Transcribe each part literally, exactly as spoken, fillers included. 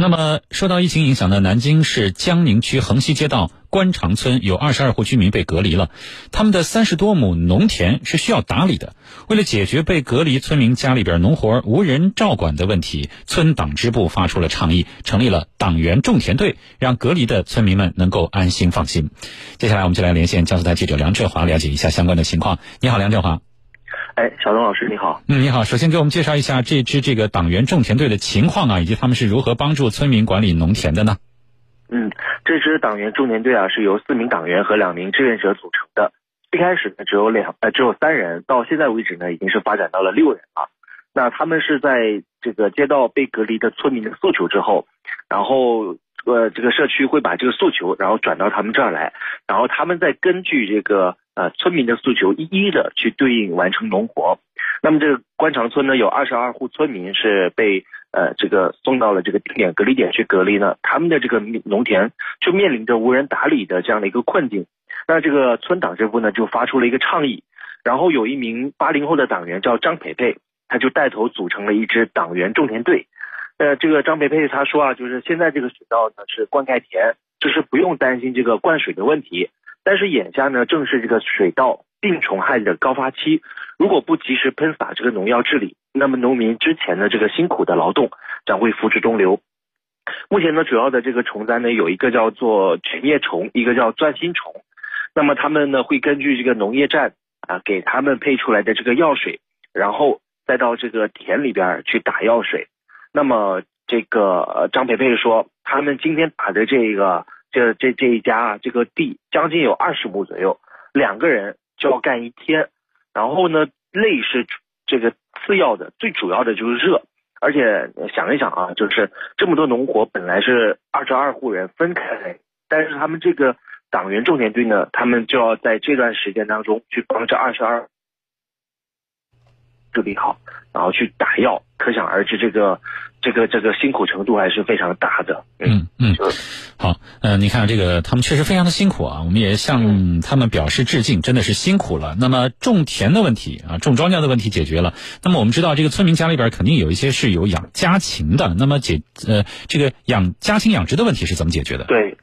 那么受到疫情影响的南京市江宁区横溪街道官场村有二十二户居民被隔离了，他们的三十多亩农田是需要打理的。为了解决被隔离村民家里边农活无人照管的问题，村党支部发出了倡议，成立了党员种田队，让隔离的村民们能够安心放心。接下来我们就来连线江苏台记者梁振华，了解一下相关的情况。你好，梁振华。哎，小东老师你好。嗯，你好。首先给我们介绍一下这支这个党员种田队的情况啊，以及他们是如何帮助村民管理农田的呢？嗯，这支党员种田队啊是由四名党员和两名志愿者组成的。最开始呢只有两呃只有三人，到现在为止呢已经是发展到了六人了。那他们是在这个接到被隔离的村民的诉求之后，然后呃这个社区会把这个诉求然后转到他们这儿来，然后他们再根据这个呃村民的诉求一一的去对应完成农活。那么这个官场村呢有二十二户村民是被呃这个送到了这个定点隔离点去隔离呢，他们的这个农田就面临着无人打理的这样的一个困境。那这个村党支部呢就发出了一个倡议，然后有一名八零后的党员叫张培培，他就带头组成了一支党员种田队。呃这个张培培他说啊，就是现在这个水稻呢是灌溉田，就是不用担心这个灌水的问题，但是眼下呢正是这个水稻病虫害的高发期，如果不及时喷洒这个农药治理，那么农民之前的这个辛苦的劳动将会付之东流。目前呢主要的这个虫灾呢有一个叫做卷叶虫，一个叫钻心虫。那么他们呢会根据这个农业站啊给他们配出来的这个药水，然后再到这个田里边去打药水。那么这个张培培说，他们今天打的这个这这这一家这个地将近有二十亩左右，两个人就要干一天。然后呢，累是这个次要的，最主要的就是热。而且想一想啊，就是这么多农活本来是二十二户人分开来，但是他们这个党员种田队呢，他们就要在这段时间当中去帮这二十二治理好，然后去打药，可想而知这个这个这个辛苦程度还是非常大的。嗯嗯，好，呃，你看这个他们确实非常的辛苦啊，我们也向他们表示致敬，真的是辛苦了。那么种田的问题啊，种庄稼的问题解决了。那么我们知道这个村民家里边肯定有一些是有养家禽的，那么解呃这个养家禽养殖的问题是怎么解决的？对，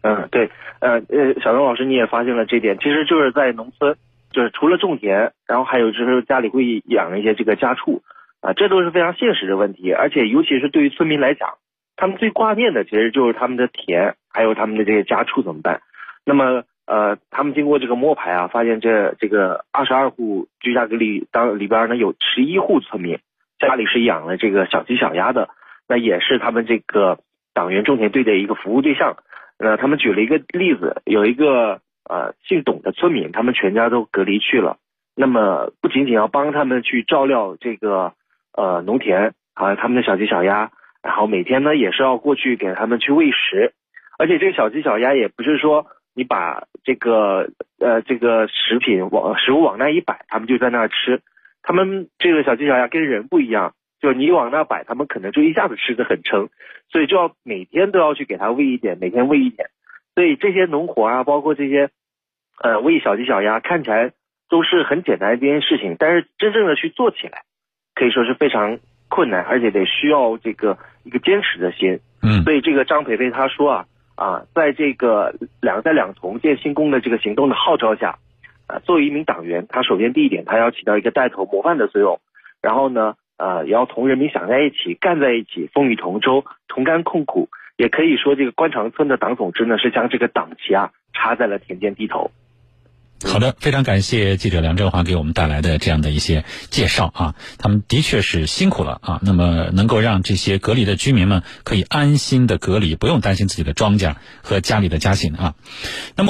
嗯对，呃呃，小东老师你也发现了这点，其实就是在农村，就是除了种田，然后还有就是家里会养一些这个家畜啊，这都是非常现实的问题。而且尤其是对于村民来讲，他们最挂念的其实就是他们的田，还有他们的这些家畜怎么办。那么呃，他们经过这个摸排啊，发现这这个二十二户居家隔离当里边呢有十一户村民家里是养了这个小鸡小鸭的，那也是他们这个党员种田队的一个服务对象。那他们举了一个例子，有一个呃，姓董的村民，他们全家都隔离去了。那么不仅仅要帮他们去照料这个呃农田啊，他们的小鸡小鸭，然后每天呢也是要过去给他们去喂食。而且这个小鸡小鸭也不是说你把这个呃这个食品往食物往那一摆，他们就在那吃。他们这个小鸡小鸭跟人不一样，就你往那摆，他们可能就一下子吃得很撑，所以就要每天都要去给它喂一点，每天喂一点。所以这些农活啊，包括这些。呃，喂小鸡小鸭看起来都是很简单的一件事情，但是真正的去做起来，可以说是非常困难，而且得需要这个一个坚持的心。嗯，所以这个张培培他说啊啊，在这个两在两同建新功的这个行动的号召下，啊，作为一名党员，他首先第一点，他要起到一个带头模范的作用，然后呢，呃，也要同人民想在一起，干在一起，风雨同舟，同甘共苦。也可以说，这个官场村的党总支呢，是将这个党旗啊插在了田间地头。好的，非常感谢记者梁振华给我们带来的这样的一些介绍啊，他们的确是辛苦了啊，那么能够让这些隔离的居民们可以安心的隔离，不用担心自己的庄稼和家里的家禽啊，那么